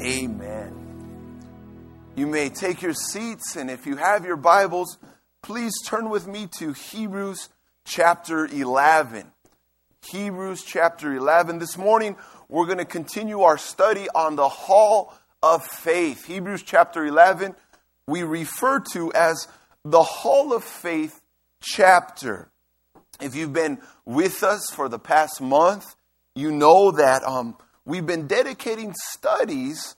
Amen. You may take your seats, and if you have your Bibles, please turn with me to Hebrews chapter 11. Hebrews chapter 11. This morning, we're going to continue our study on the Hall of Faith. Hebrews chapter 11, we refer to as the Hall of Faith chapter. If you've been with us for the past month, you know that we've been dedicating studies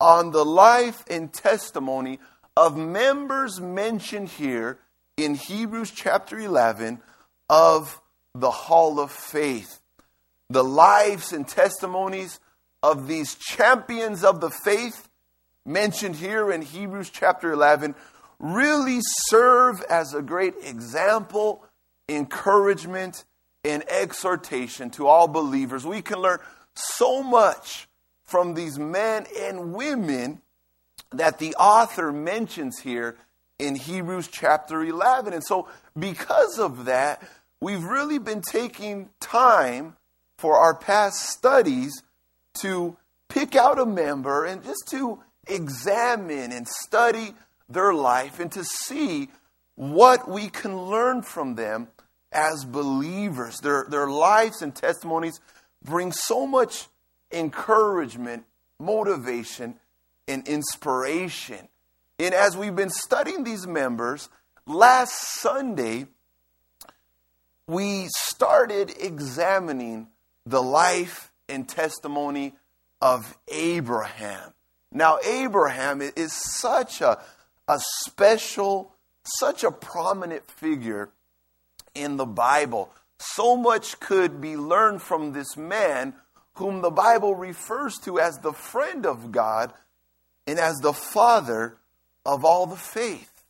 on the life and testimony of members mentioned here in Hebrews chapter 11 of the Hall of Faith. The lives and testimonies of these champions of the faith mentioned here in Hebrews chapter 11 really serve as a great example, encouragement, and exhortation to all believers. We can learn so much from these men and women that the author mentions here in Hebrews chapter 11. And so because of that, we've really been taking time for our past studies to pick out a member and just to examine and study their life and to see what we can learn from them as believers. Their lives and testimonies bring so much encouragement, motivation, and inspiration. And as we've been studying these members, last Sunday, we started examining the life and testimony of Abraham. Now, Abraham is such a special, such a prominent figure in the Bible. So much could be learned from this man whom the Bible refers to as the friend of God and as the father of all the faith.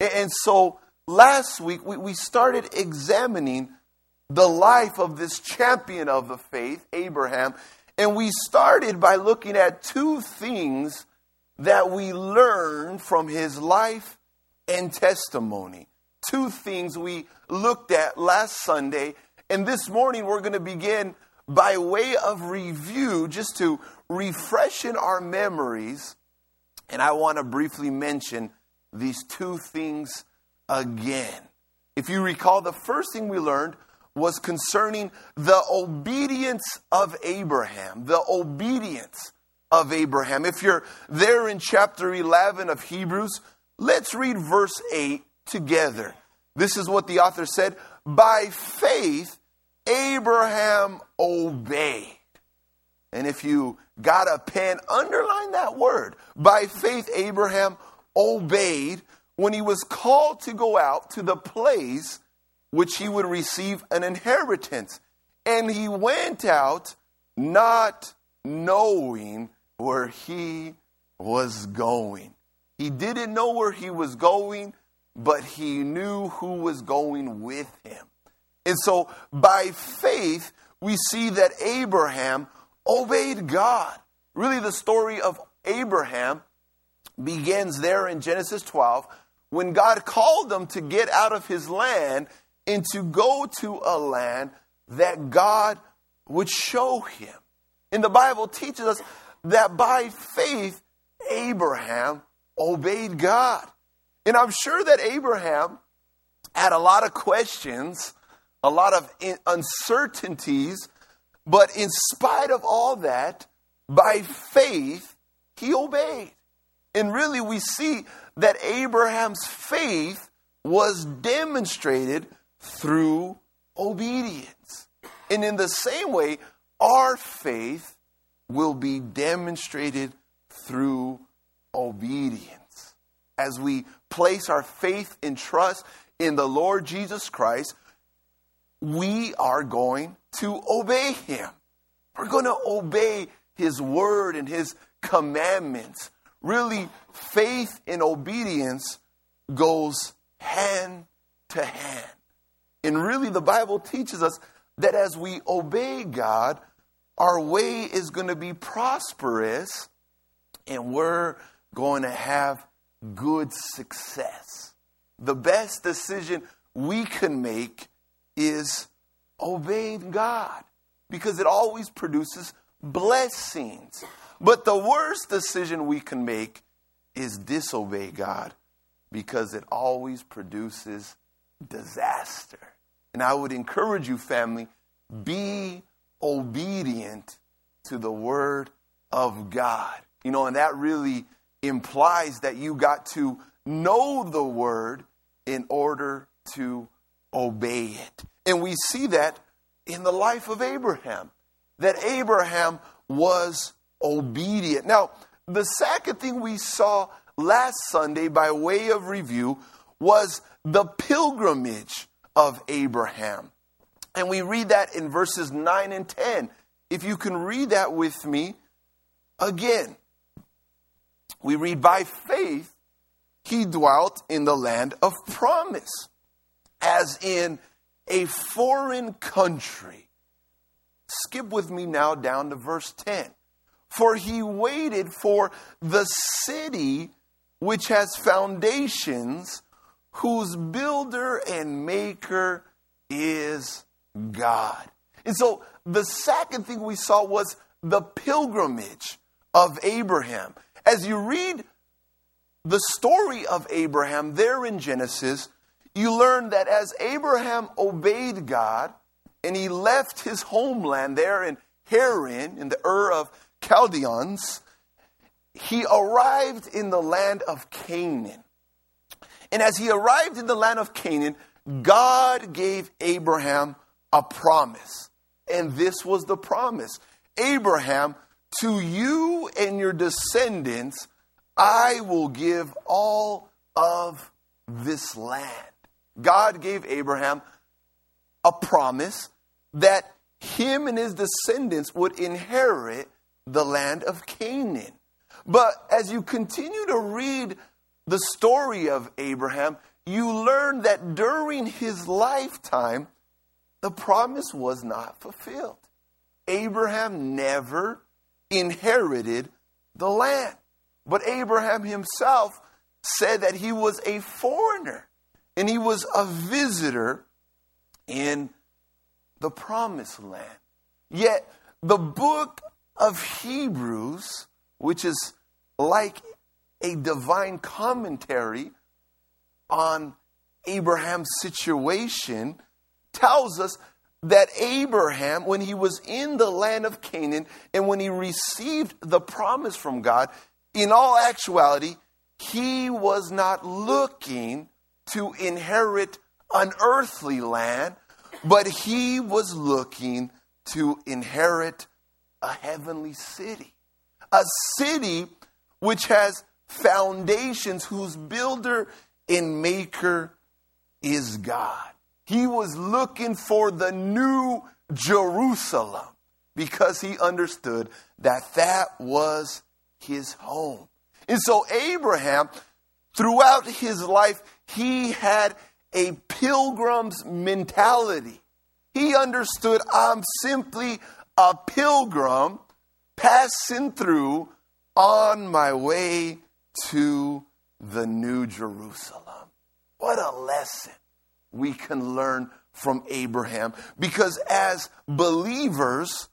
And so last week we started examining the life of this champion of the faith, Abraham, and we started by looking at two things that we learned from his life and testimony. Two things we looked at last Sunday, and this morning we're going to begin by way of review, just to refresh in our memories, and I want to briefly mention these two things again. If you recall, the first thing we learned was concerning the obedience of Abraham, the obedience of Abraham. If you're there in chapter 11 of Hebrews, let's read verse 8 together. This is what the author said. By faith, Abraham obeyed. And if you got a pen, underline that word. By faith, Abraham obeyed when he was called to go out to the place which he would receive an inheritance. And he went out not knowing where he was going. He didn't know where he was going, but he knew who was going with him. And so by faith, we see that Abraham obeyed God. Really, the story of Abraham begins there in Genesis 12, when God called him to get out of his land and to go to a land that God would show him. And the Bible teaches us that by faith, Abraham obeyed God. And I'm sure that Abraham had a lot of questions, a lot of uncertainties, but in spite of all that, by faith, he obeyed. And really, we see that Abraham's faith was demonstrated through obedience. And in the same way, our faith will be demonstrated through obedience. As we place our faith and trust in the Lord Jesus Christ, we are going to obey him. We're going to obey his word and his commandments. Really, faith and obedience goes hand to hand. And really, the Bible teaches us that as we obey God, our way is going to be prosperous and we're going to have good success. The best decision we can make is obeying God, because it always produces blessings. But the worst decision we can make is disobey God, because it always produces disaster. And I would encourage you, family, be obedient to the word of God. You know, and that really implies that you got to know the word in order to obey it. And we see that in the life of Abraham, that Abraham was obedient. Now, the second thing we saw last Sunday by way of review was the pilgrimage of Abraham. And we read that in verses 9 and 10. If you can read that with me again. We read, by faith, he dwelt in the land of promise, as in a foreign country. Skip with me now down to verse 10. For he waited for the city which has foundations, whose builder and maker is God. And so the second thing we saw was the pilgrimage of Abraham. As you read the story of Abraham there in Genesis, you learn that as Abraham obeyed God and he left his homeland there in Haran, in the Ur of Chaldeans, he arrived in the land of Canaan. And as he arrived in the land of Canaan, God gave Abraham a promise. And this was the promise. Abraham, to you and your descendants, I will give all of this land. God gave Abraham a promise that him and his descendants would inherit the land of Canaan. But as you continue to read the story of Abraham, you learn that during his lifetime, the promise was not fulfilled. Abraham never inherited the land. But Abraham himself said that he was a foreigner and he was a visitor in the promised land. Yet the book of Hebrews, which is like a divine commentary on Abraham's situation, tells us that Abraham, when he was in the land of Canaan and when he received the promise from God, in all actuality, he was not looking to inherit an earthly land, but he was looking to inherit a heavenly city, a city which has foundations, whose builder and maker is God. He was looking for the new Jerusalem because he understood that that was his home. And so Abraham, throughout his life, he had a pilgrim's mentality. He understood, I'm simply a pilgrim passing through on my way to the new Jerusalem. What a lesson we can learn from Abraham, because as believers,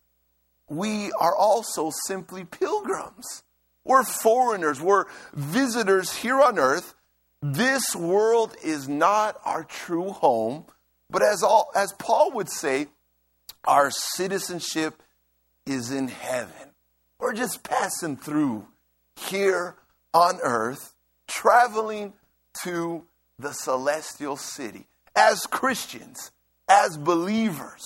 we are also simply pilgrims. We're foreigners. We're visitors here on earth. This world is not our true home, but as Paul would say, our citizenship is in heaven. We're just passing through here on earth, traveling to the celestial city. As Christians, as believers,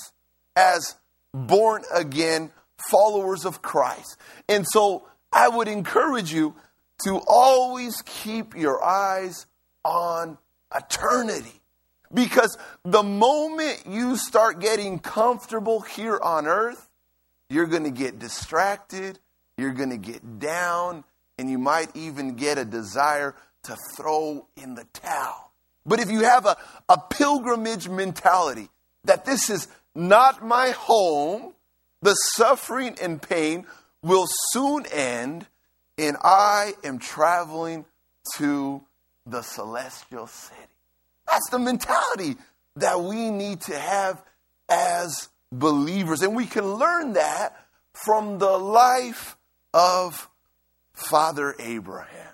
as born-again followers of Christ. And so I would encourage you to always keep your eyes on eternity. Because the moment you start getting comfortable here on earth, you're going to get distracted, you're going to get down, and you might even get a desire to throw in the towel. But if you have a pilgrimage mentality, that this is not my home, the suffering and pain will soon end, and I am traveling to the celestial city. That's the mentality that we need to have as believers. And we can learn that from the life of Father Abraham.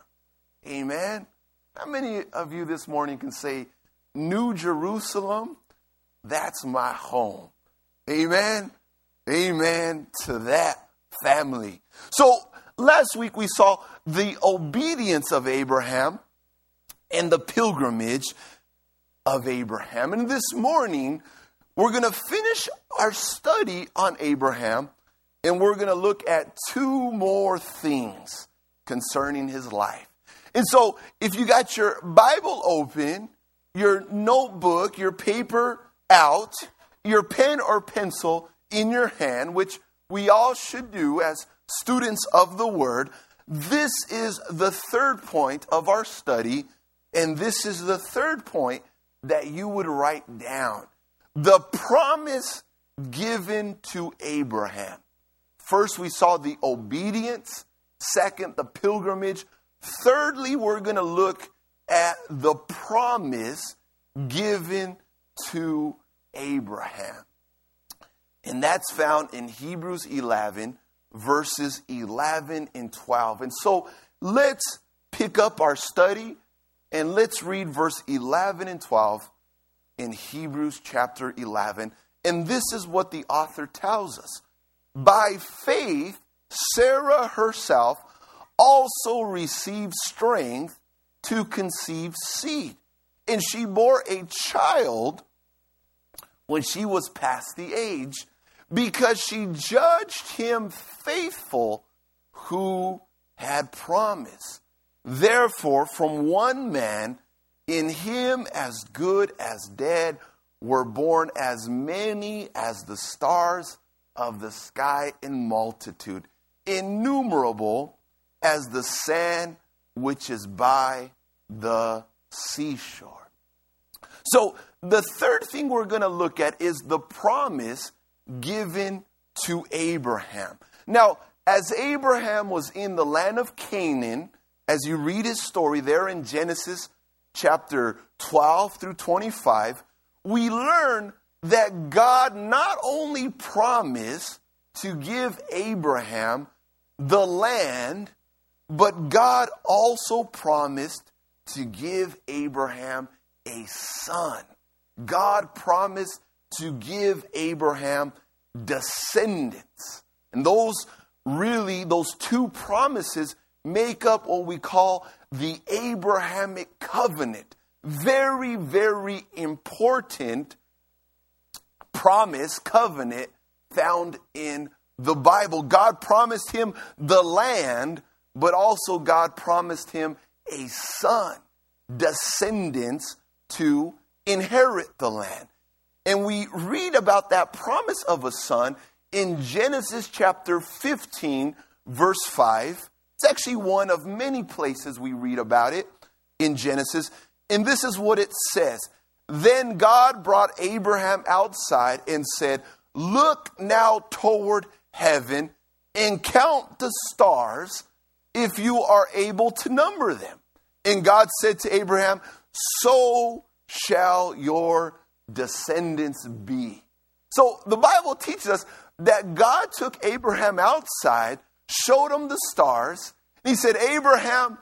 Amen. How many of you this morning can say, New Jerusalem, that's my home? Amen. Amen to that, family. So last week we saw the obedience of Abraham and the pilgrimage of Abraham. And this morning we're going to finish our study on Abraham, and we're going to look at two more things concerning his life. And so if you got your Bible open, your notebook, your paper out, your pen or pencil in your hand, which we all should do as students of the Word, this is the third point of our study, and this is the third point that you would write down. The promise given to Abraham. First, we saw the obedience. Second, the pilgrimage. Thirdly, we're going to look at the promise given to Abraham. And that's found in Hebrews 11, verses 11 and 12. And so let's pick up our study and let's read verse 11 and 12 in Hebrews chapter 11. And this is what the author tells us. By faith, Sarah herself also received strength to conceive seed. And she bore a child when she was past the age, because she judged him faithful who had promised. Therefore, from one man, in him as good as dead, were born as many as the stars of the sky in multitude, innumerable as the sand which is by the seashore. So the third thing we're going to look at is the promise given to Abraham. Now, as Abraham was in the land of Canaan, as you read his story there in Genesis chapter 12 through 25, we learn that God not only promised to give Abraham the land, but God also promised to give Abraham a son. God promised to give Abraham descendants. And those two promises make up what we call the Abrahamic covenant. Very, very important promise, covenant, found in the Bible. God promised him the land, but also God promised him a son, descendants to inherit the land. And we read about that promise of a son in Genesis chapter 15, verse 5. It's actually one of many places we read about it in Genesis. And this is what it says. Then God brought Abraham outside and said, "Look now toward heaven and count the stars if you are able to number them." And God said to Abraham, "So shall your descendants be." So the Bible teaches us that God took Abraham outside, showed him the stars, and he said, "Abraham,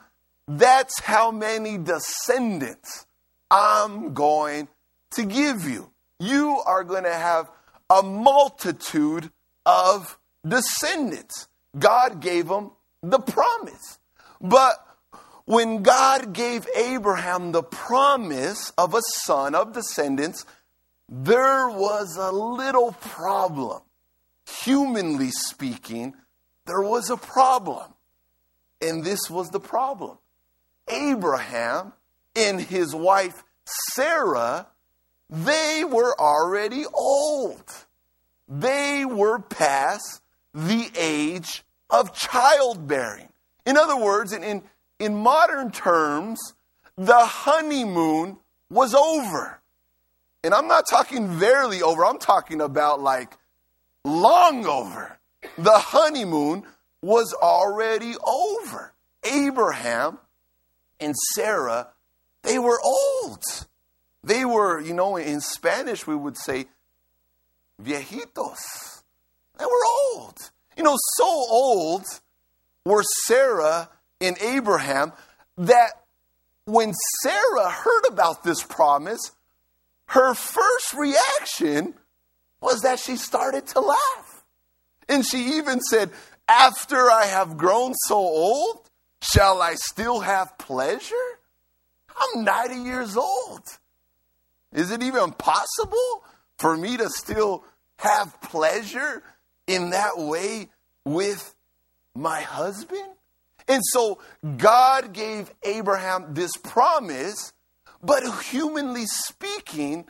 that's how many descendants I'm going to give you. You are going to have a multitude of descendants." God gave him the promise. But when God gave Abraham the promise of a son, of descendants, there was a little problem. Humanly speaking, there was a problem. And this was the problem. Abraham and his wife Sarah, they were already old. They were past the age of childbearing. In other words, in modern terms, the honeymoon was over. And I'm not talking barely over. I'm talking about like long over. The honeymoon was already over. Abraham and Sarah, they were old. They were, in Spanish we would say, viejitos. They were old. So old were Sarah and Abraham, that when Sarah heard about this promise, her first reaction was that she started to laugh. And she even said, "After I have grown so old, shall I still have pleasure? I'm 90 years old. Is it even possible for me to still have pleasure in that way with my husband?" And so God gave Abraham this promise, but humanly speaking,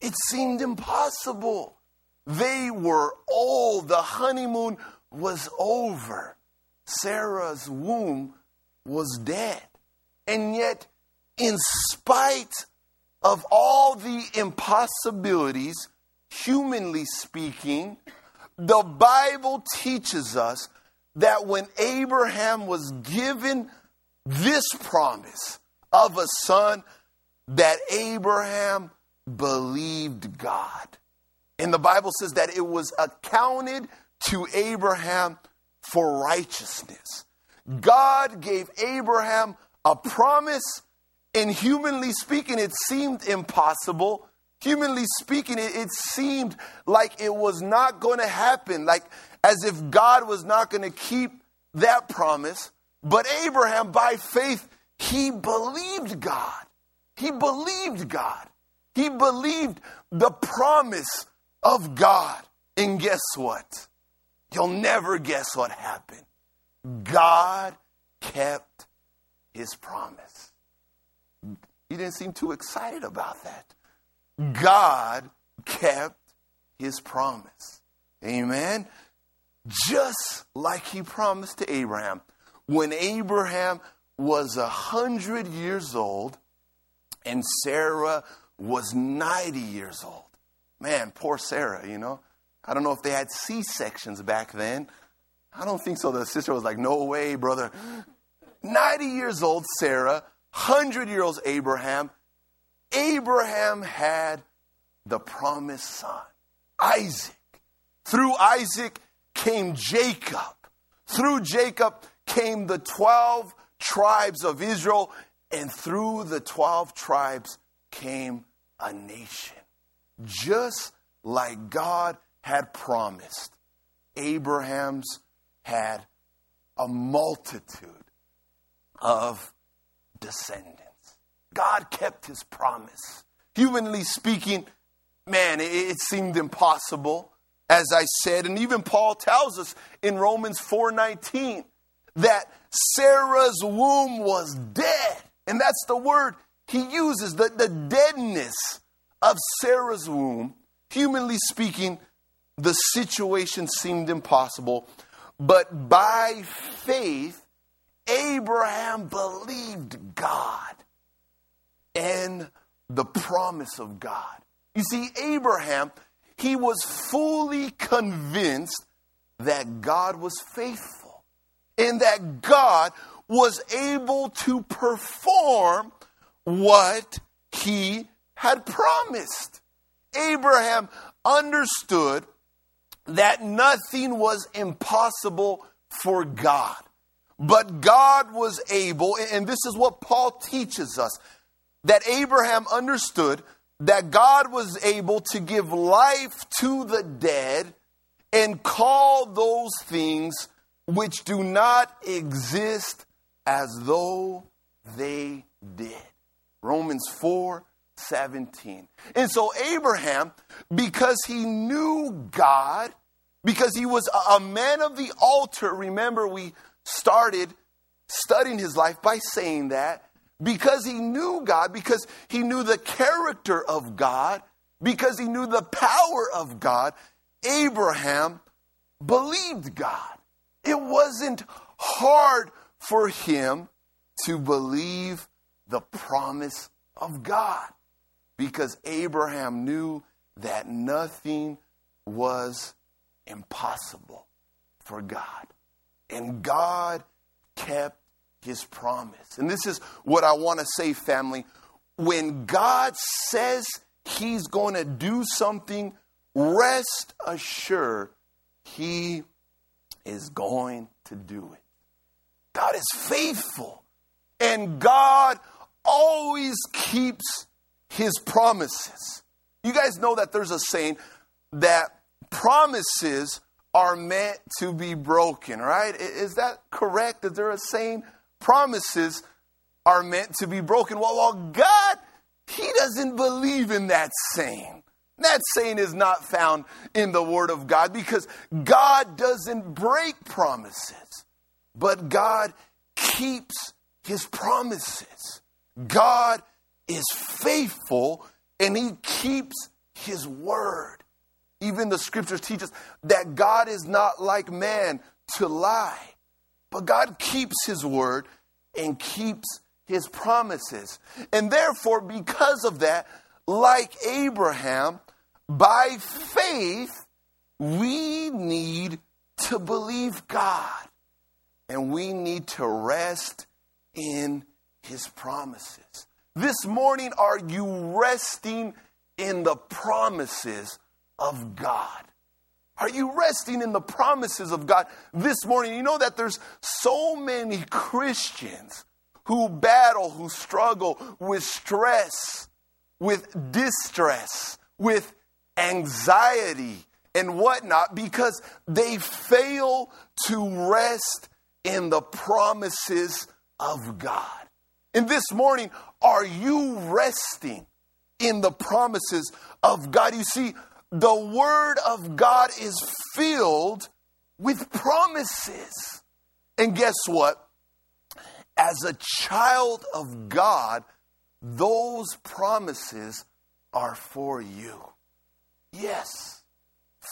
it seemed impossible. They were old. The honeymoon was over. Sarah's womb was dead. And yet, in spite of all the impossibilities, humanly speaking, the Bible teaches us that when Abraham was given this promise of a son, that Abraham believed God. And the Bible says that it was accounted to Abraham for righteousness. God gave Abraham a promise, and humanly speaking, it seemed impossible. Humanly speaking, it seemed like it was not going to happen, like as if God was not going to keep that promise. But Abraham, by faith, he believed God. He believed God. He believed the promise of God. And guess what? You'll never guess what happened. God kept his promise. He didn't seem too excited about that. God kept his promise. Amen? Just like he promised to Abraham. When Abraham was 100 years old and Sarah was 90 years old. Man, poor Sarah, you know. I don't know if they had C-sections back then. I don't think so. The sister was like, "No way, brother." 90 years old Sarah, 100 years old Abraham. Abraham had the promised son, Isaac. Through Isaac came Jacob. Through Jacob came the 12 tribes of Israel. And through the 12 tribes came a nation. Just like God had promised, Abraham's had a multitude of descendants. God kept his promise. Humanly speaking, man, it seemed impossible, as I said. And even Paul tells us in Romans 4:19 that Sarah's womb was dead. And that's the word he uses, the deadness of Sarah's womb. Humanly speaking, the situation seemed impossible. But by faith, Abraham believed God and the promise of God. You see, Abraham, he was fully convinced that God was faithful and that God was able to perform what he had promised. Abraham understood that nothing was impossible for God, but God was able, and this is what Paul teaches us, that Abraham understood that God was able to give life to the dead and call those things which do not exist as though they did. Romans 4:17. And so Abraham, because he knew God, because he was a man of the altar, remember we started studying his life by saying that, because he knew God, because he knew the character of God, because he knew the power of God, Abraham believed God. It wasn't hard for him to believe the promise of God, because Abraham knew that nothing was impossible for God. And God kept his promise. And this is what I want to say, family. When God says he's going to do something, rest assured he is going to do it. God is faithful, and God always keeps his promises. You guys know that there's a saying that promises are meant to be broken, right? Is that correct? Is there a saying? Promises are meant to be broken. Well, God, he doesn't believe in that saying. That saying is not found in the Word of God, because God doesn't break promises, but God keeps his promises. God is faithful, and he keeps his word. Even the scriptures teach us that God is not like man to lie, but God keeps his word and keeps his promises. And therefore, because of that, like Abraham, by faith, we need to believe God, and we need to rest in his promises. This morning, are you resting in the promises of God? Are you resting in the promises of God this morning? You know that there's so many Christians who battle, who struggle with stress, with distress, with anxiety and whatnot, because they fail to rest in the promises of God. And this morning, are you resting in the promises of God? You see, the Word of God is filled with promises. And guess what? As a child of God, those promises are for you. Yes,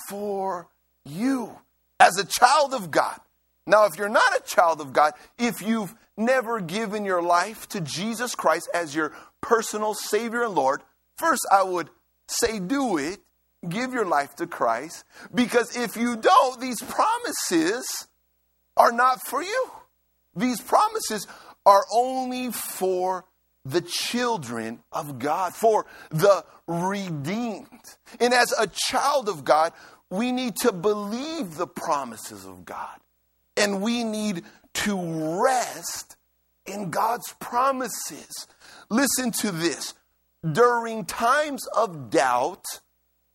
for you. As a child of God. Now, if you're not a child of God, if you've never given your life to Jesus Christ as your personal Savior and Lord, first I would say do it. Give your life to Christ. Because if you don't, these promises are not for you. These promises are only for the children of God, for the redeemed. And as a child of God, we need to believe the promises of God. And we need to rest in God's promises. Listen to this. During times of doubt,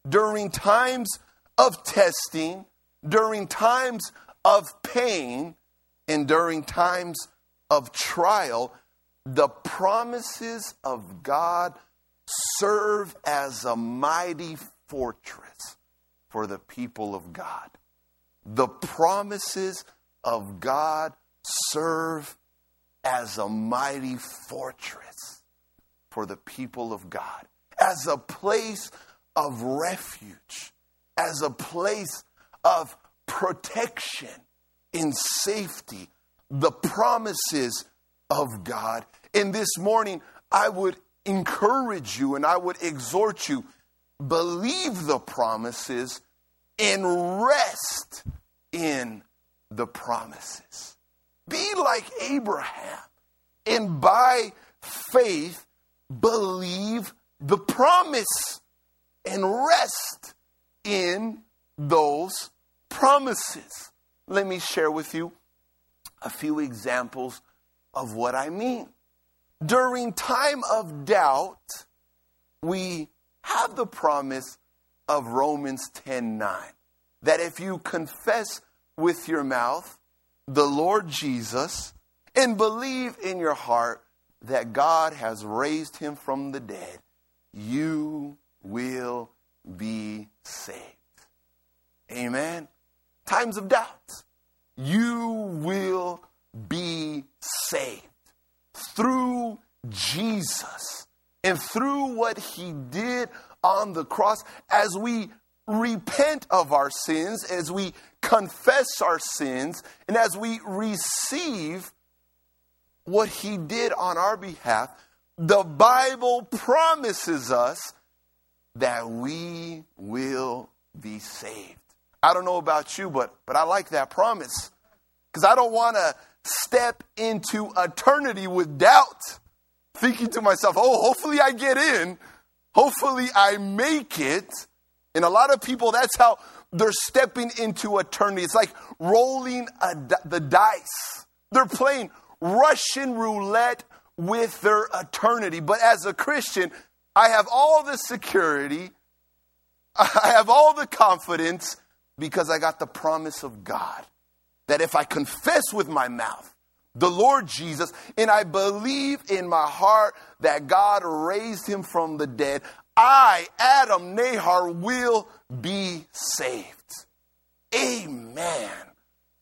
during times of testing, during times of pain, and during times of trial, the promises of God serve as a mighty fortress for the people of God. The promises of God serve as a mighty fortress for the people of God, as a place of refuge, as a place of protection and safety, the promises of God. And this morning, I would encourage you and I would exhort you, believe the promises and rest in the promises. Be like Abraham and by faith believe the promise and rest in those promises. Let me share with you a few examples of what I mean. During time of doubt, we have the promise of Romans 10:9, that if you confess with your mouth the Lord Jesus and believe in your heart that God has raised him from the dead, you will be saved. Amen. Times of doubt, you will be saved through Jesus and through what he did on the cross. As we repent of our sins, as we confess our sins, and as we receive what he did on our behalf, the Bible promises us that we will be saved. I don't know about you, but I like that promise, because I don't want to step into eternity with doubt, thinking to myself, oh, hopefully I get in. Hopefully I make it. And a lot of people, that's how they're stepping into eternity. It's like rolling the dice. They're playing Russian roulette with their eternity. But as a Christian, I have all the security. I have all the confidence because I got the promise of God that if I confess with my mouth the Lord Jesus and I believe in my heart that God raised him from the dead, I, Adam Nahar, will be saved. Amen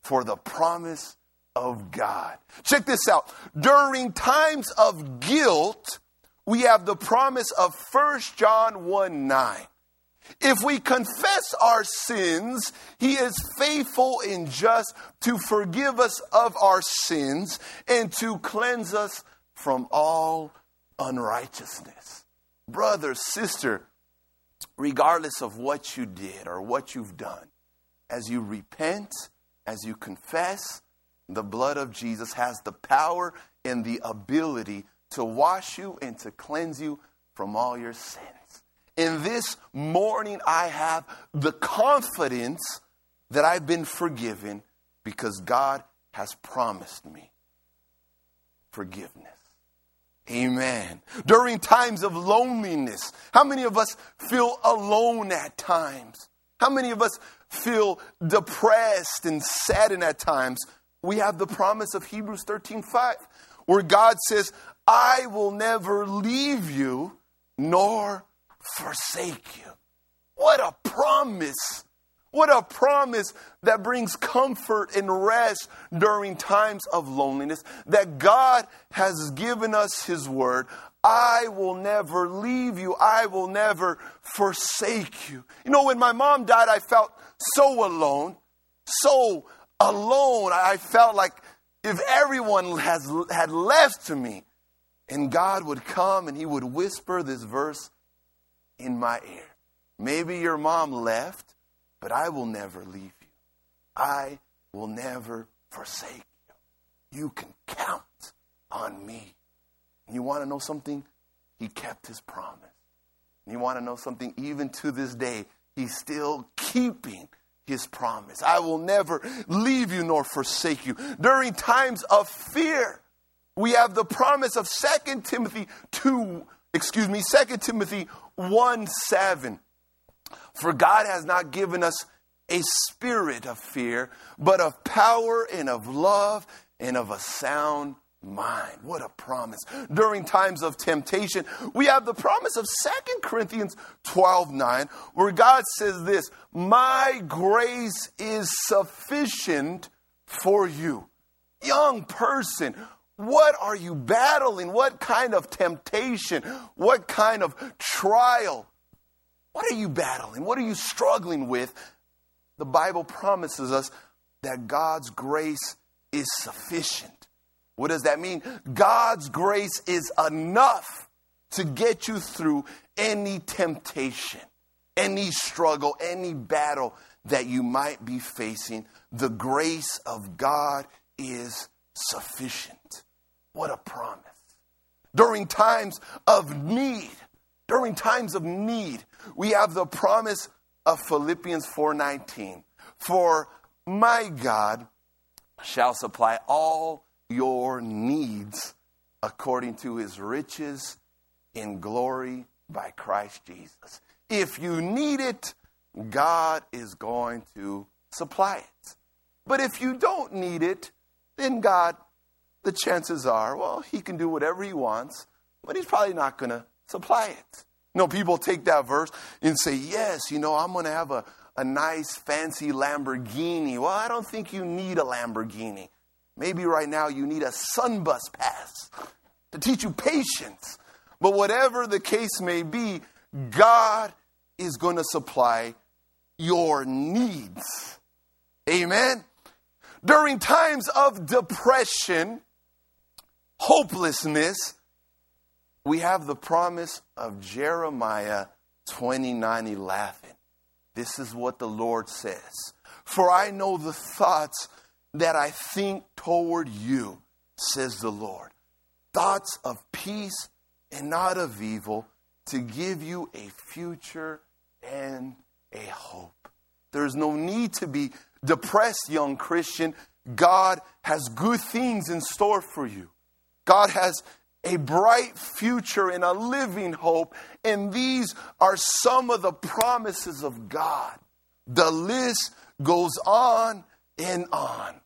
for the promise of God. Check this out. During times of guilt, we have the promise of 1 John 1:9. If we confess our sins, he is faithful and just to forgive us of our sins and to cleanse us from all unrighteousness. Brother, sister, regardless of what you did or what you've done, as you repent, as you confess, the blood of Jesus has the power and the ability to wash you and to cleanse you from all your sins. And this morning, I have the confidence that I've been forgiven because God has promised me forgiveness. Amen. During times of loneliness, how many of us feel alone at times? How many of us feel depressed and saddened at times? We have the promise of Hebrews 13:5, where God says, I will never leave you nor forsake you. What a promise. What a promise that brings comfort and rest during times of loneliness, that God has given us his word. I will never leave you. I will never forsake you. You know, when my mom died, I felt so alone, I felt like if everyone had left to me, and God would come and he would whisper this verse in my ear. Maybe your mom left, but I will never leave you. I will never forsake you. You can count on me. And you want to know something? He kept his promise. And you want to know something? Even to this day, he's still keeping his promise. I will never leave you nor forsake you. During times of fear, we have the promise of 2 Timothy 1:7. For God has not given us a spirit of fear, but of power and of love and of a sound mind. What a promise. During times of temptation, we have the promise of 2 Corinthians 12:9, where God says this, my grace is sufficient for you. Young person, what are you battling? What kind of temptation? What kind of trial? What are you battling? What are you struggling with? The Bible promises us that God's grace is sufficient. What does that mean? God's grace is enough to get you through any temptation, any struggle, any battle that you might be facing. The grace of God is sufficient. What a promise. During times of need, we have the promise of Philippians 4:19. For my God shall supply all your needs according to his riches in glory by Christ Jesus. If you need it, God is going to supply it. But if you don't need it, then God, the chances are, well, he can do whatever he wants, but he's probably not going to supply it. You know, people take that verse and say, yes, you know, I'm going to have a nice, fancy Lamborghini. Well, I don't think you need a Lamborghini. Maybe right now you need a Sunbus pass to teach you patience. But whatever the case may be, God is going to supply your needs. Amen. During times of depression, hopelessness, we have the promise of Jeremiah 29:11. This is what the Lord says. For I know the thoughts that I think toward you, says the Lord. Thoughts of peace and not of evil, to give you a future and a hope. There's no need to be depressed, young Christian. God has good things in store for you. God has a bright future and a living hope. And these are some of the promises of God. The list goes on and on.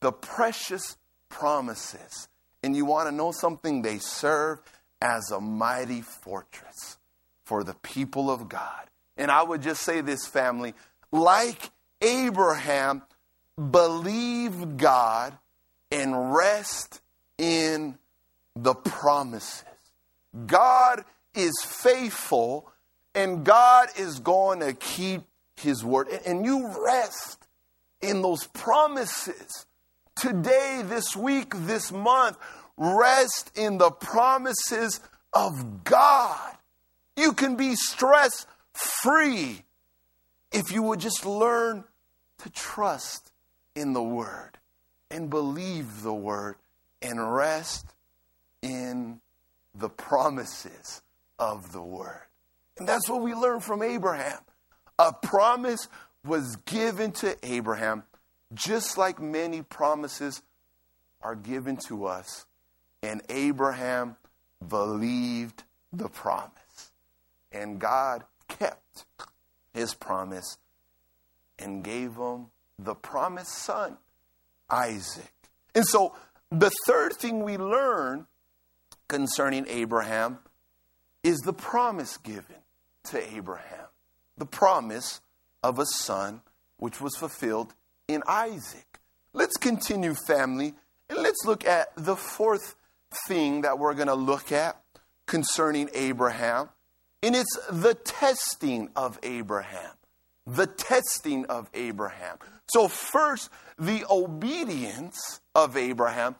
The precious promises. And you want to know something? They serve as a mighty fortress for the people of God. And I would just say this, family, like Abraham, believe God and rest in the promises. God is faithful and God is going to keep his word. And you rest in those promises. Today, this week, this month, rest in the promises of God. You can be stress-free if you would just learn to trust in the word and believe the word and rest in the promises of the word. And that's what we learn from Abraham. A promise was given to Abraham, just like many promises are given to us. And Abraham believed the promise. And God kept his promise and gave him the promised son, Isaac. And so the third thing we learn concerning Abraham is the promise given to Abraham. The promise of a son, which was fulfilled in Isaac. Let's continue, family, and let's look at the fourth thing that we're going to look at concerning Abraham. And it's the testing of Abraham. The testing of Abraham. So first, the obedience of Abraham.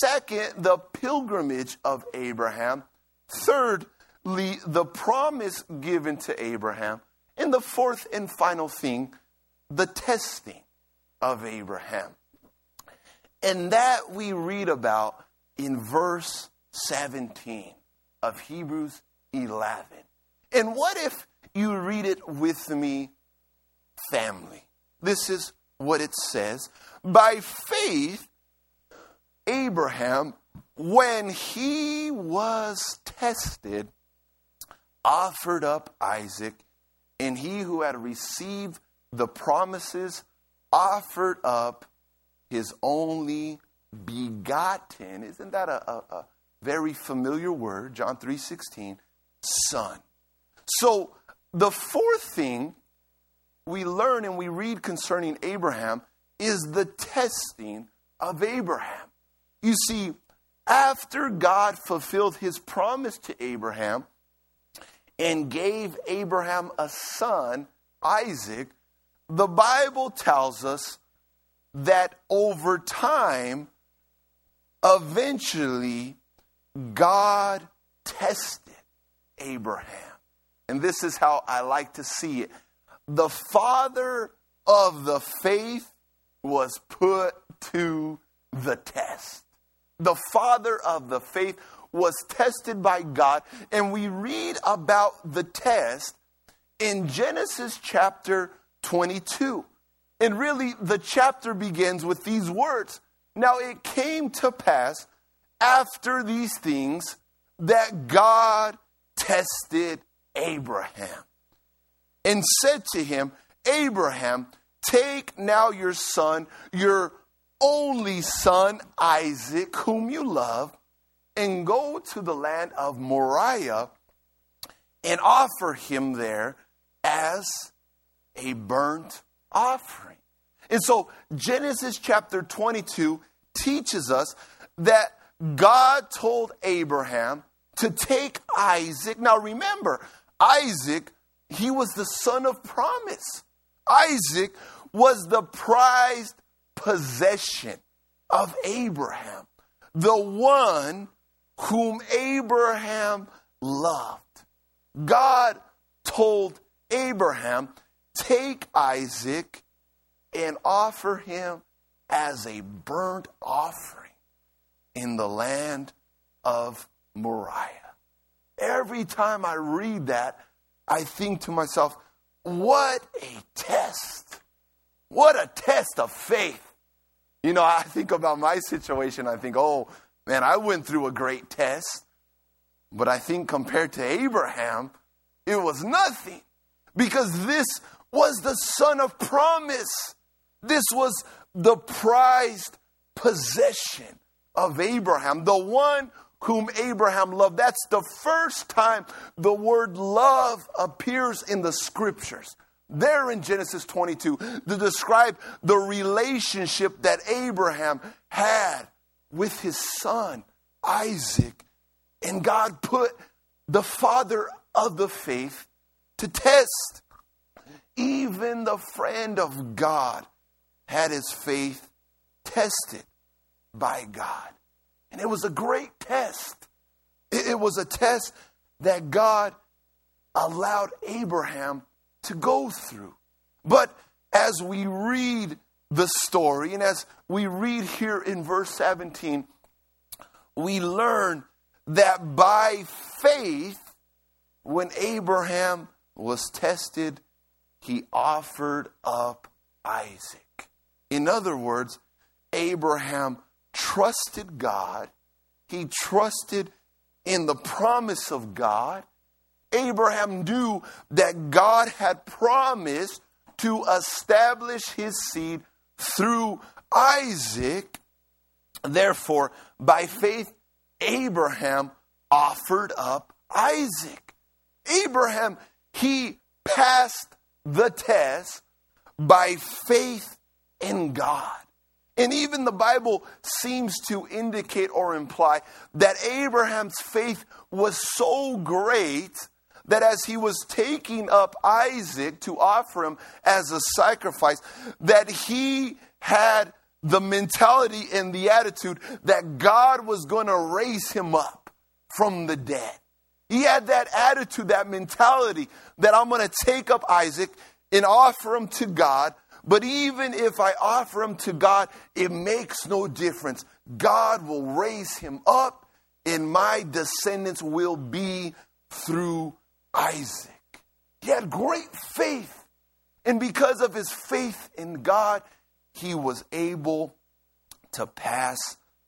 Second, the pilgrimage of Abraham. Thirdly, the promise given to Abraham. And the fourth and final thing, the testing of Abraham. And that we read about in verse 17 of Hebrews 11. And what if you read it with me, family? This is what it says. By faith, Abraham, when he was tested, offered up Isaac, and he who had received the promises offered up his only begotten. Isn't that a very familiar word? John 3:16, son. So the fourth thing we learn and we read concerning Abraham is the testing of Abraham. You see, after God fulfilled his promise to Abraham and gave Abraham a son, Isaac, the Bible tells us that over time, eventually, God tested Abraham. And this is how I like to see it. The father of the faith was put to the test. The father of the faith was tested by God. And we read about the test in Genesis chapter 22. And really, the chapter begins with these words. Now, it came to pass after these things that God tested Abraham and said to him, Abraham, take now your son, your only son, Isaac, whom you love, and go to the land of Moriah and offer him there as a burnt offering. And so Genesis chapter 22 teaches us that God told Abraham to take Isaac. Now remember, Isaac, he was the son of promise. Isaac was the prized possession of Abraham, the one whom Abraham loved. God told Abraham, take Isaac and offer him as a burnt offering in the land of Moriah. Every time I read that, I think to myself, what a test. What a test of faith. You know, I think about my situation. I think, oh, man, I went through a great test. But I think compared to Abraham, it was nothing. Because this was the son of promise. This was the prized possession of Abraham. The one whom Abraham loved. That's the first time the word love appears in the scriptures. There in Genesis 22, to describe the relationship that Abraham had with his son, Isaac. And God put the father of the faith to test. Even the friend of God had his faith tested by God. And it was a great test. It was a test that God allowed Abraham to go through. But as we read the story, and as we read here in verse 17, we learn that by faith, when Abraham was tested, he offered up Isaac. In other words, Abraham trusted God. He trusted in the promise of God. Abraham knew that God had promised to establish his seed through Isaac. Therefore, by faith, Abraham offered up Isaac. Abraham, he passed the test by faith in God. And even the Bible seems to indicate or imply that Abraham's faith was so great that as he was taking up Isaac to offer him as a sacrifice, that he had the mentality and the attitude that God was going to raise him up from the dead. He had that attitude, that mentality that I'm going to take up Isaac and offer him to God. But even if I offer him to God, it makes no difference. God will raise him up and my descendants will be through Isaac. He had great faith. And because of his faith in God, he was able to pass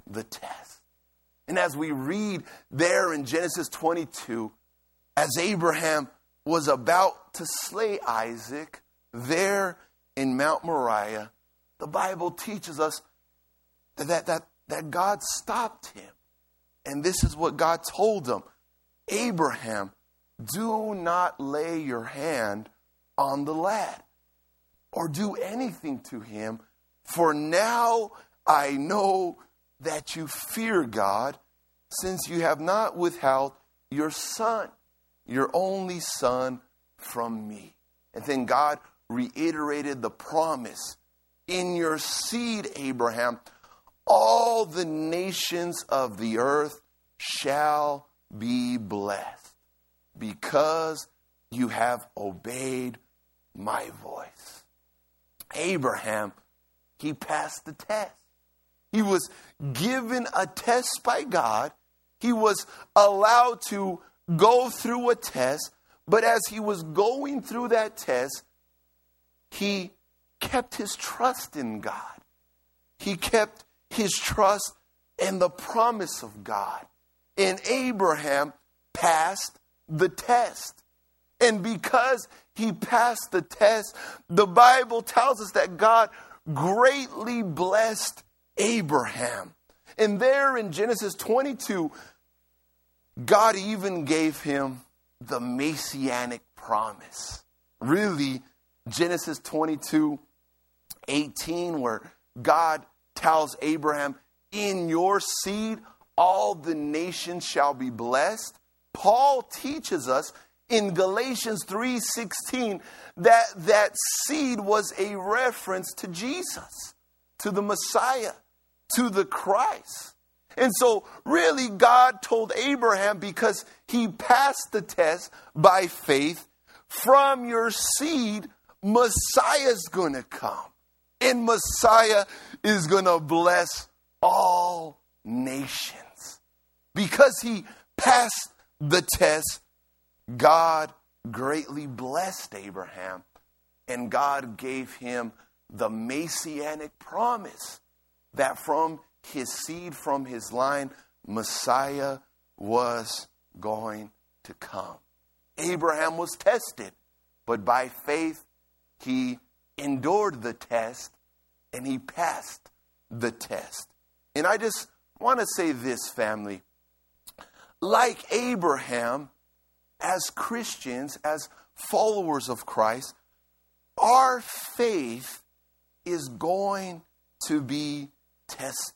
the test. And as we read there in Genesis 22, as Abraham was about to slay Isaac there in Mount Moriah, the Bible teaches us that God stopped him. And this is what God told him. Abraham, do not lay your hand on the lad or do anything to him. For now I know that you fear God, since you have not withheld your son, your only son, from me. And then God reiterated the promise. In your seed, Abraham, all the nations of the earth shall be blessed, because you have obeyed my voice. Abraham, he passed the test. He was given a test by God. He was allowed to go through a test. But as he was going through that test, he kept his trust in God. He kept his trust in the promise of God. And Abraham passed the test. And because he passed the test, the Bible tells us that God greatly blessed Abraham. And there in Genesis 22, God even gave him the messianic promise. Really, Genesis 22:18, where God tells Abraham, in your seed, all the nations shall be blessed. Paul teaches us in Galatians 3:16 that seed was a reference to Jesus, to the Messiah, to the Christ. And so really God told Abraham, because he passed the test by faith, from your seed, Messiah's going to come. And Messiah is going to bless all nations. Because he passed the test, God greatly blessed Abraham, and God gave him the messianic promise that from his seed, from his line, Messiah was going to come. Abraham was tested, but by faith he endured the test and he passed the test. And I just want to say this, family. Like Abraham, as Christians, as followers of Christ, our faith is going to be tested.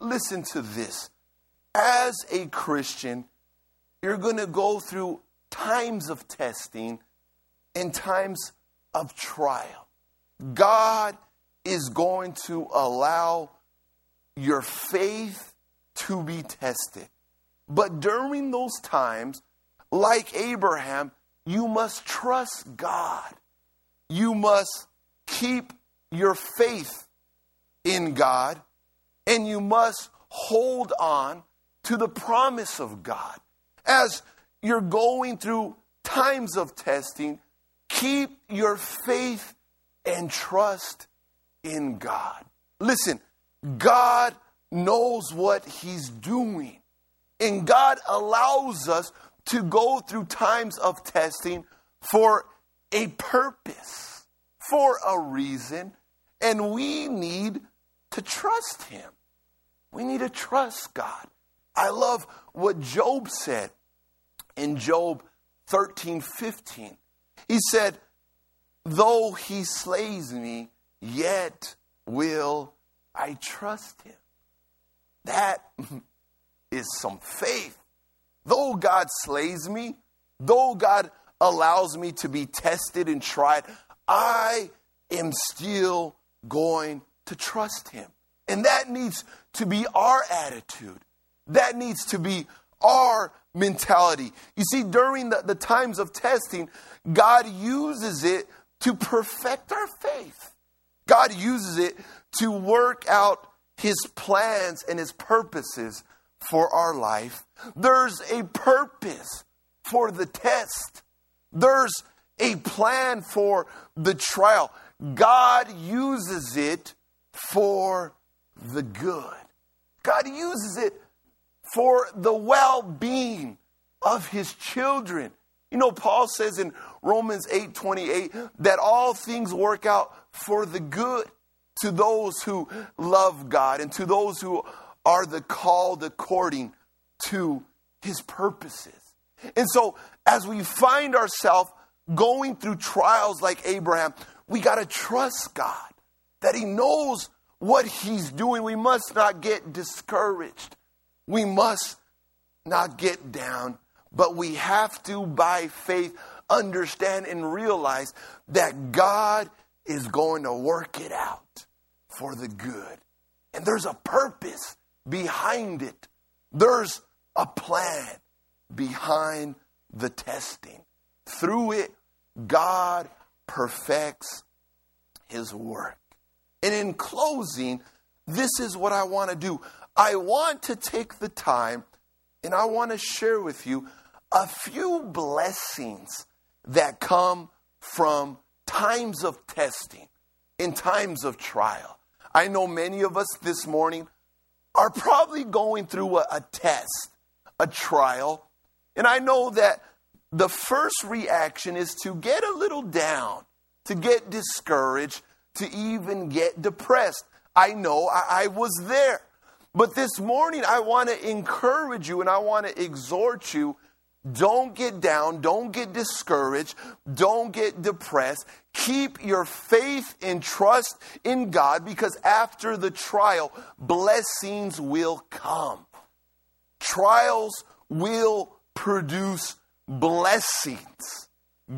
Listen to this. As a Christian, you're going to go through times of testing and times of trial. God is going to allow your faith to be tested. But during those times, like Abraham, you must trust God. You must keep your faith in God, and you must hold on to the promise of God. As you're going through times of testing, keep your faith and trust in God. Listen, God knows what he's doing, and God allows us to go through times of testing for a purpose, for a reason, and we need to trust him. We need to trust God. I love what Job said in Job 13:15. He said, though he slays me, yet will I trust him. That is some faith. Though God slays me, though God allows me to be tested and tried, I am still going to trust him. And that needs to be our attitude. That needs to be our mentality. You see, during the times of testing, God uses it to perfect our faith. God uses it to work out his plans and his purposes for our life. There's a purpose for the test. There's a plan for the trial. God uses it for the good. God uses it for the well-being of his children. You know, Paul says in Romans 8:28 that all things work out for the good to those who love God and to those who are the called according to his purposes. And so as we find ourselves going through trials like Abraham, we got to trust God that he knows what he's doing. We must not get discouraged. We must not get down, but we have to, by faith, understand and realize that God is going to work it out for the good. And there's a purpose behind it. There's a plan behind the testing. Through it, God perfects his work. And in closing, this is what I want to do. I want to take the time and I want to share with you a few blessings that come from times of testing and times of trial. I know many of us this morning are probably going through a test, a trial. And I know that the first reaction is to get a little down, to get discouraged, to even get depressed. I know I was there. But this morning, I want to encourage you and I want to exhort you. Don't get down. Don't get discouraged. Don't get depressed. Keep your faith and trust in God, because after the trial, blessings will come. Trials will produce blessings.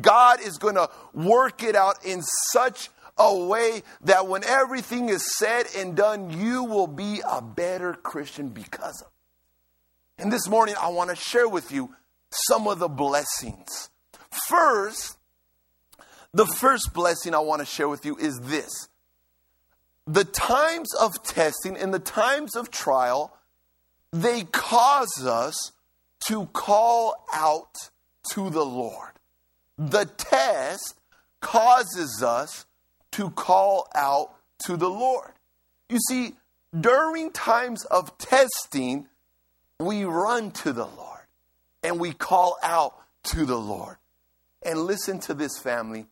God is going to work it out in such a way that when everything is said and done, you will be a better Christian because of it. And this morning, I want to share with you some of the blessings. First, the first blessing I want to share with you is this. The times of testing and the times of trial, they cause us to call out to the Lord. The test causes us to call out to the Lord. You see, During times of testing, we run to the Lord and we call out to the Lord. And listen to this, family.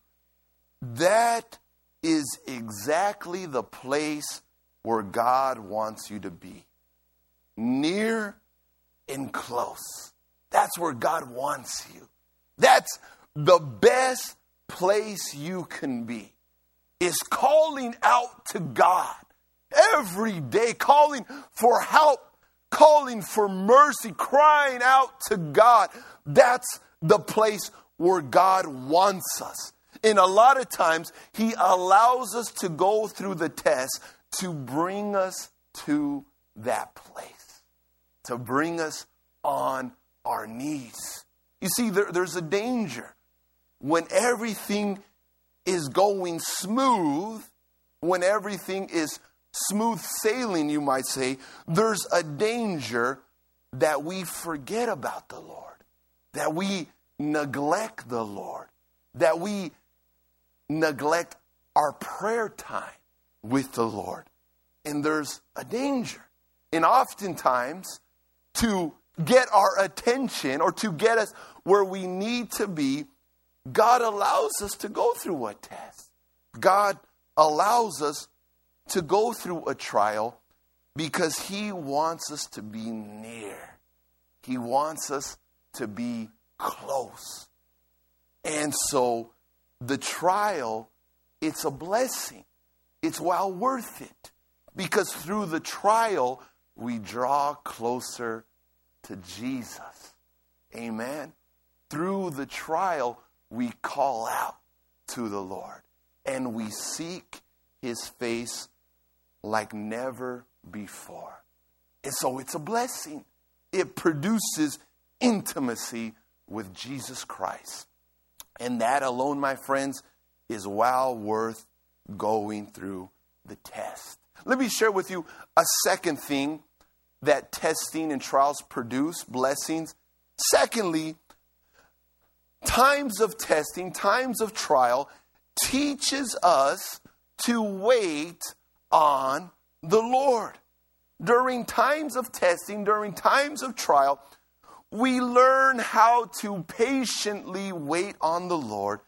That is exactly the place where God wants you to be. Near and close. That's where God wants you. That's the best place you can be. Is calling out to God every day, calling for help, calling for mercy, crying out to God. That's the place where God wants us. And a lot of times, He allows us to go through the test to bring us to that place, to bring us on our knees. You see, there's a danger when everything is going smooth, when everything is smooth sailing, you might say, there's a danger that we forget about the Lord, that we neglect the Lord, that we neglect our prayer time with the Lord. And there's a danger. And oftentimes, to get our attention or to get us where we need to be, God allows us to go through a test. God allows us to go through a trial because He wants us to be near. He wants us to be close. And so the trial, it's a blessing. It's well worth it. Because through the trial, we draw closer to Jesus. Amen. Through the trial, we call out to the Lord. And we seek His face like never before. And so it's a blessing. It produces intimacy with Jesus Christ. And that alone, my friends, is well worth going through the test. Let me share with you a second thing that testing and trials produce, blessings. Secondly, times of testing, times of trial, teaches us to wait on the Lord. During times of testing, during times of trial, we learn how to patiently wait on the Lord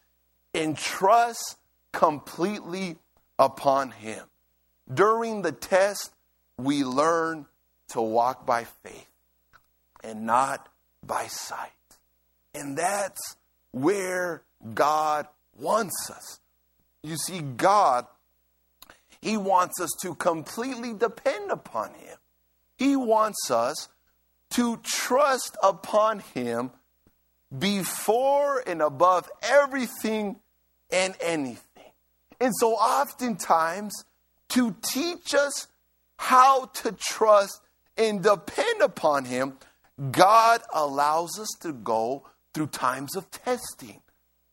and trust completely upon Him. During the test, we learn to walk by faith and not by sight. And that's where God wants us. You see, God, He wants us to completely depend upon Him. He wants us to trust upon Him before and above everything and anything. And so oftentimes, to teach us how to trust and depend upon Him, God allows us to go through times of testing,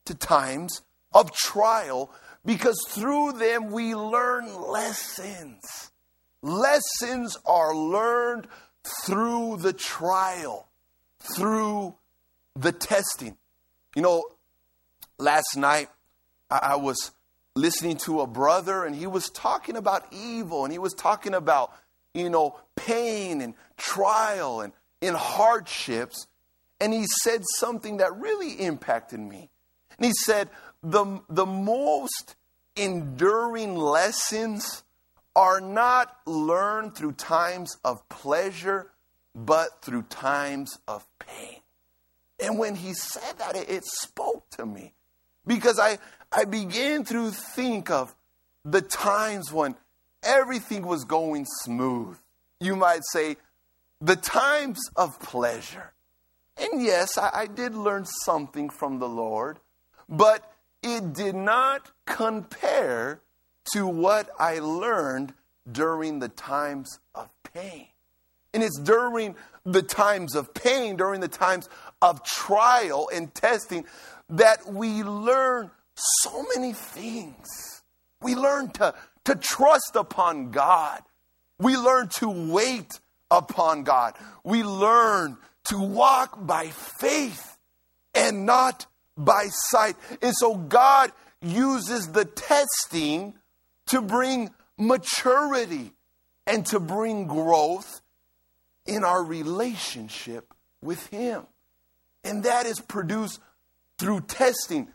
to times of trial, because through them we learn lessons. Lessons are learned through the trial, through the testing. You know, last night I was listening to a brother, and he was talking about evil, and he was talking about, you know, pain and trial and in hardships. And he said something that really impacted me. And he said, the most enduring lessons are not learned through times of pleasure, but through times of pain. And when he said that, it spoke to me. Because I began to think of the times when everything was going smooth. You might say, the times of pleasure. And yes, I did learn something from the Lord, but it did not compare to what I learned during the times of pain. And it's during the times of pain, during the times of trial and testing, that we learn so many things. We learn to trust upon God. We learn to wait upon God. We learn to walk by faith and not by sight. And so God uses the testing to bring maturity and to bring growth in our relationship with Him. And that is produced through testing.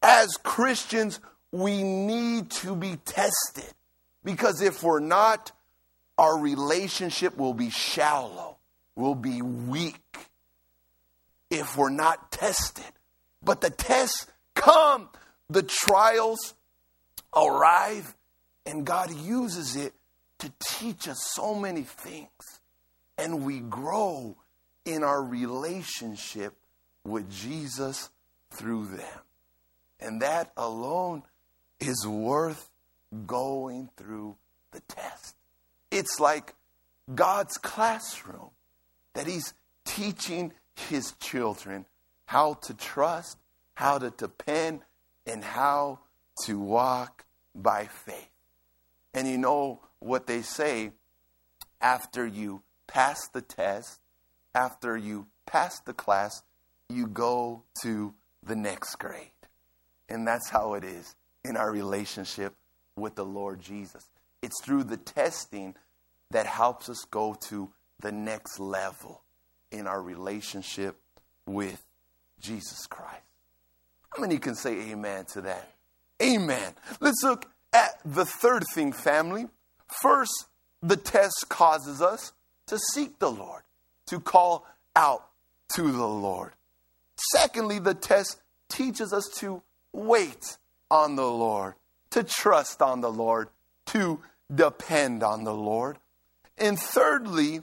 As Christians, we need to be tested, because if we're not, our relationship will be shallow, will be weak if we're not tested. But the tests come, the trials arrive, and God uses it to teach us so many things. And we grow in our relationship with Jesus through them. And that alone is worth going through the test. It's like God's classroom that He's teaching His children how to trust, how to depend, and how to walk by faith. And you know what they say, after you pass the test, after you pass the class, you go to the next grade. And that's how it is in our relationship with the Lord Jesus. It's through the testing that helps us go to the next level in our relationship with Jesus Christ. How many can say amen to that? Amen. Let's look at the third thing, family. First, the test causes us to seek the Lord, to call out to the Lord. Secondly, the test teaches us to wait on the Lord, to trust on the Lord, to depend on the Lord. And thirdly,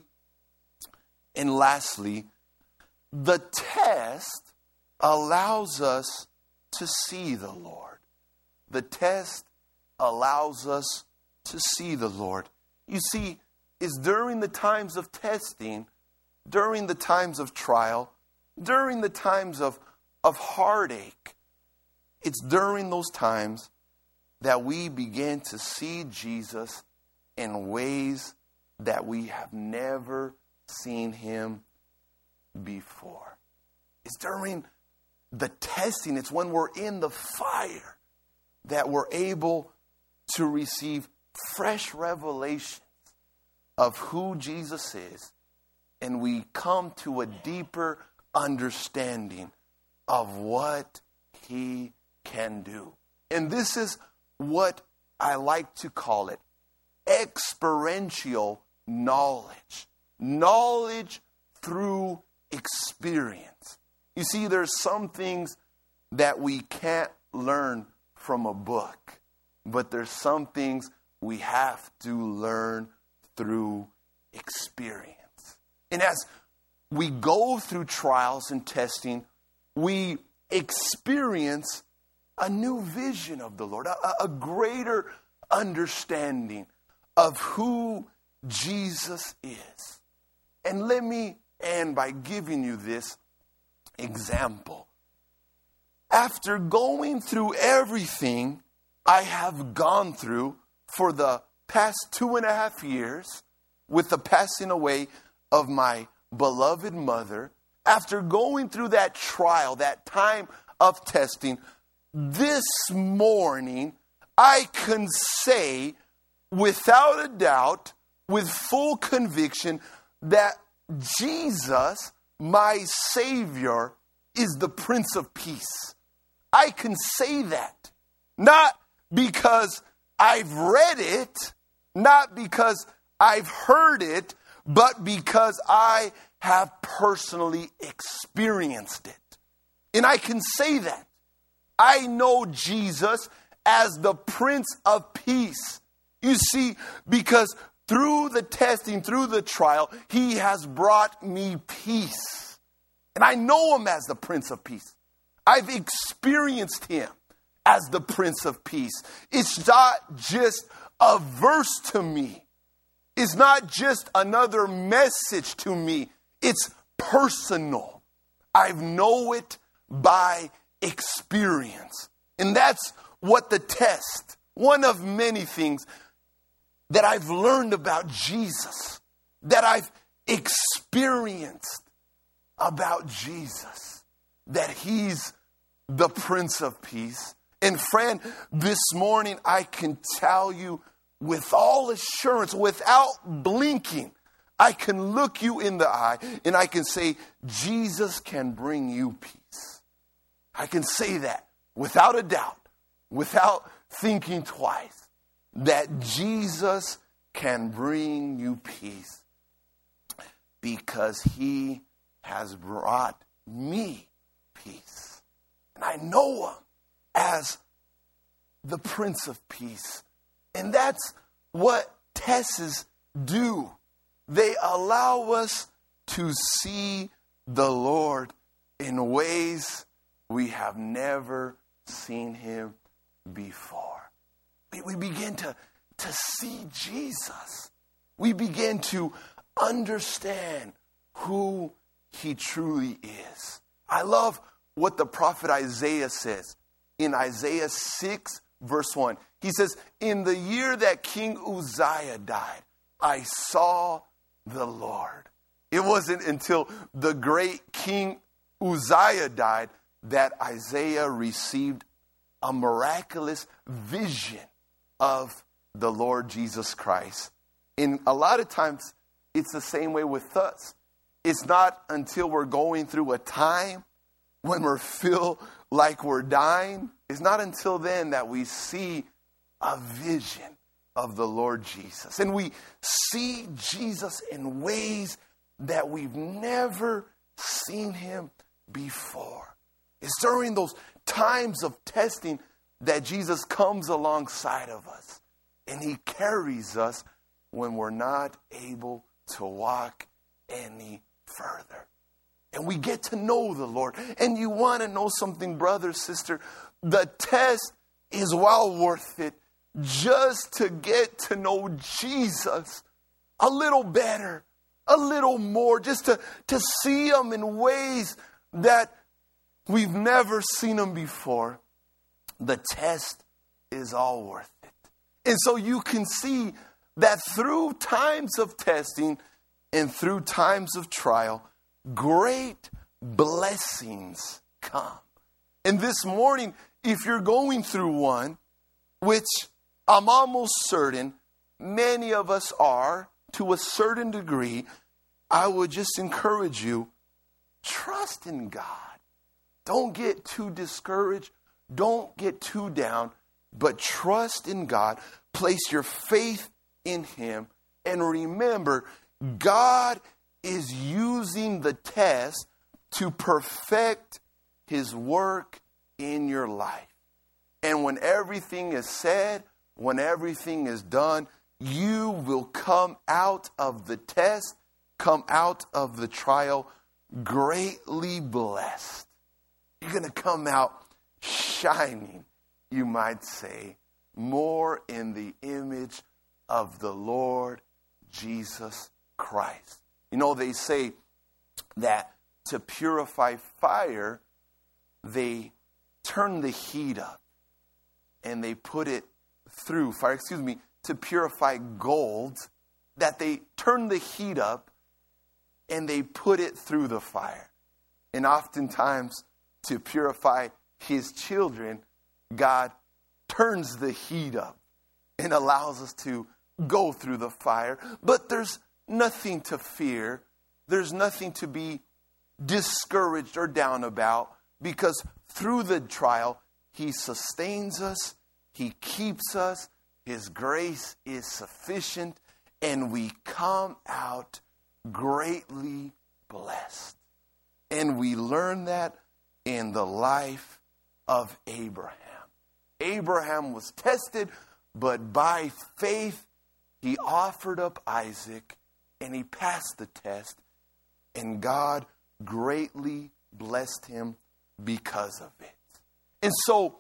and lastly, the test allows us to see the Lord. The test allows us to see the Lord. You see, it's during the times of testing, during the times of trial, during the times of heartache, it's during those times that we begin to see Jesus in ways that we have never seen Him before. It's during the testing, it's when we're in the fire, that we're able to receive fresh revelations of who Jesus is, and we come to a deeper understanding of what He can do. And this is what I like to call it, experiential knowledge. Knowledge through experience. You see, there's some things that we can't learn from a book, but there's some things we have to learn through experience. And as we go through trials and testing, we experience a new vision of the Lord, a greater understanding of who Jesus is. And let me end by giving you this example. After going through everything I have gone through for the past 2.5 years with the passing away of my beloved mother, after going through that trial, that time of testing, this morning, I can say without a doubt, with full conviction, that Jesus, my Savior, is the Prince of Peace. I can say that, not because I've read it, not because I've heard it, but because I have personally experienced it. And I can say that. I know Jesus as the Prince of Peace. You see, because through the testing, through the trial, He has brought me peace. And I know Him as the Prince of Peace. I've experienced Him as the Prince of Peace. It's not just a verse to me. It's not just another message to me. It's personal. I know it by experience. And that's what the test, one of many things that I've learned about Jesus, that I've experienced about Jesus, that He's the Prince of Peace. And friend, this morning I can tell you with all assurance, without blinking, I can look you in the eye and I can say, Jesus can bring you peace. I can say that without a doubt, without thinking twice, that Jesus can bring you peace because he has brought me peace. And I know him as the Prince of Peace. And that's what tests do. They allow us to see the Lord in ways we have never seen him before. We begin to see Jesus. We begin to understand who he truly is. I love what the prophet Isaiah says in Isaiah 6, verse 1. He says, in the year that King Uzziah died, I saw the Lord. It wasn't until the great King Uzziah died that Isaiah received a miraculous vision of the Lord Jesus Christ. And a lot of times, it's the same way with us. It's not until we're going through a time when we feel like we're dying. It's not until then that we see a vision of the Lord Jesus. And we see Jesus in ways that we've never seen him before. It's during those times of testing that Jesus comes alongside of us. And he carries us when we're not able to walk any further. And we get to know the Lord. And you want to know something, brother, sister? The test is well worth it just to get to know Jesus a little better, a little more, just to see him in ways that we've never seen him before. The test is all worth it. And so you can see that through times of testing and through times of trial, great blessings come. And this morning, if you're going through one, which I'm almost certain many of us are to a certain degree, I would just encourage you, trust in God. Don't get too discouraged. Don't get too down, but trust in God. Place your faith in him. And remember, God is using the test to perfect his work in your life. And when everything is said, when everything is done, you will come out of the test, come out of the trial, greatly blessed. You're going to come out shining, you might say, more in the image of the Lord Jesus Christ. You know, they say that to purify fire, they turn the heat up and they put it through fire. Excuse me, to purify gold, that they turn the heat up and they put it through the fire. And oftentimes, to purify his children, God turns the heat up and allows us to go through the fire. But there's nothing to fear. There's nothing to be discouraged or down about, because through the trial, he sustains us. He keeps us. His grace is sufficient, and we come out greatly blessed. And we learn that in the life of Abraham. Abraham was tested, but by faith, he offered up Isaac, and he passed the test, and God greatly blessed him because of it. And so,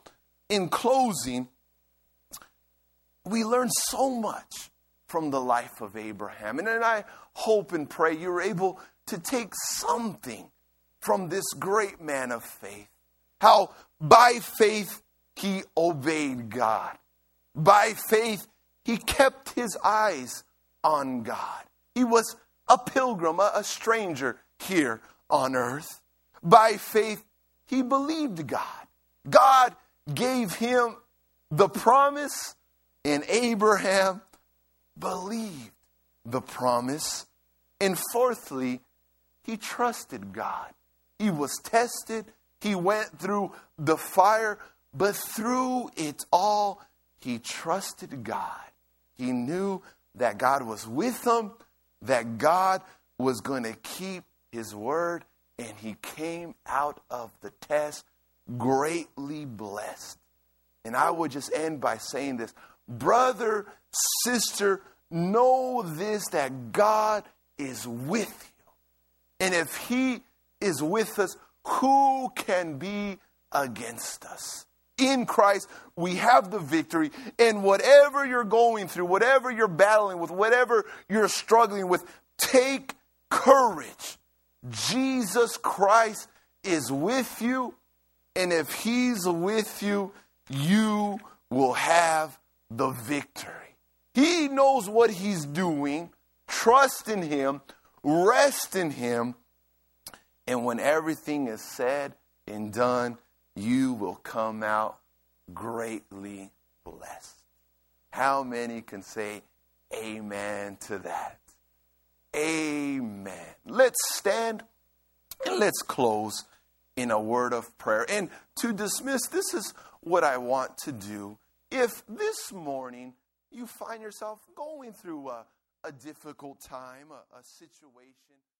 in closing, we learn so much from the life of Abraham. And I hope and pray you're able to take something from this great man of faith. How by faith he obeyed God. By faith he kept his eyes on God. He was a pilgrim, a stranger here on earth. By faith he believed God. God gave him the promise, and Abraham believed the promise. And fourthly, he trusted God. He was tested. He went through the fire. But through it all, he trusted God. He knew that God was with him, that God was going to keep his word. And he came out of the test greatly blessed. And I would just end by saying this. Brother, sister, know this, that God is with you. And if he is with us, who can be against us? In Christ, we have the victory. And whatever you're going through, whatever you're battling with, whatever you're struggling with, take courage. Jesus Christ is with you. And if he's with you, you will have the victory. He knows what he's doing. Trust in him. Rest in him. And when everything is said and done, you will come out greatly blessed. How many can say amen to that? Amen. Let's stand and let's close in a word of prayer. And to dismiss, this is what I want to do. If this morning you find yourself going through a difficult time, a situation,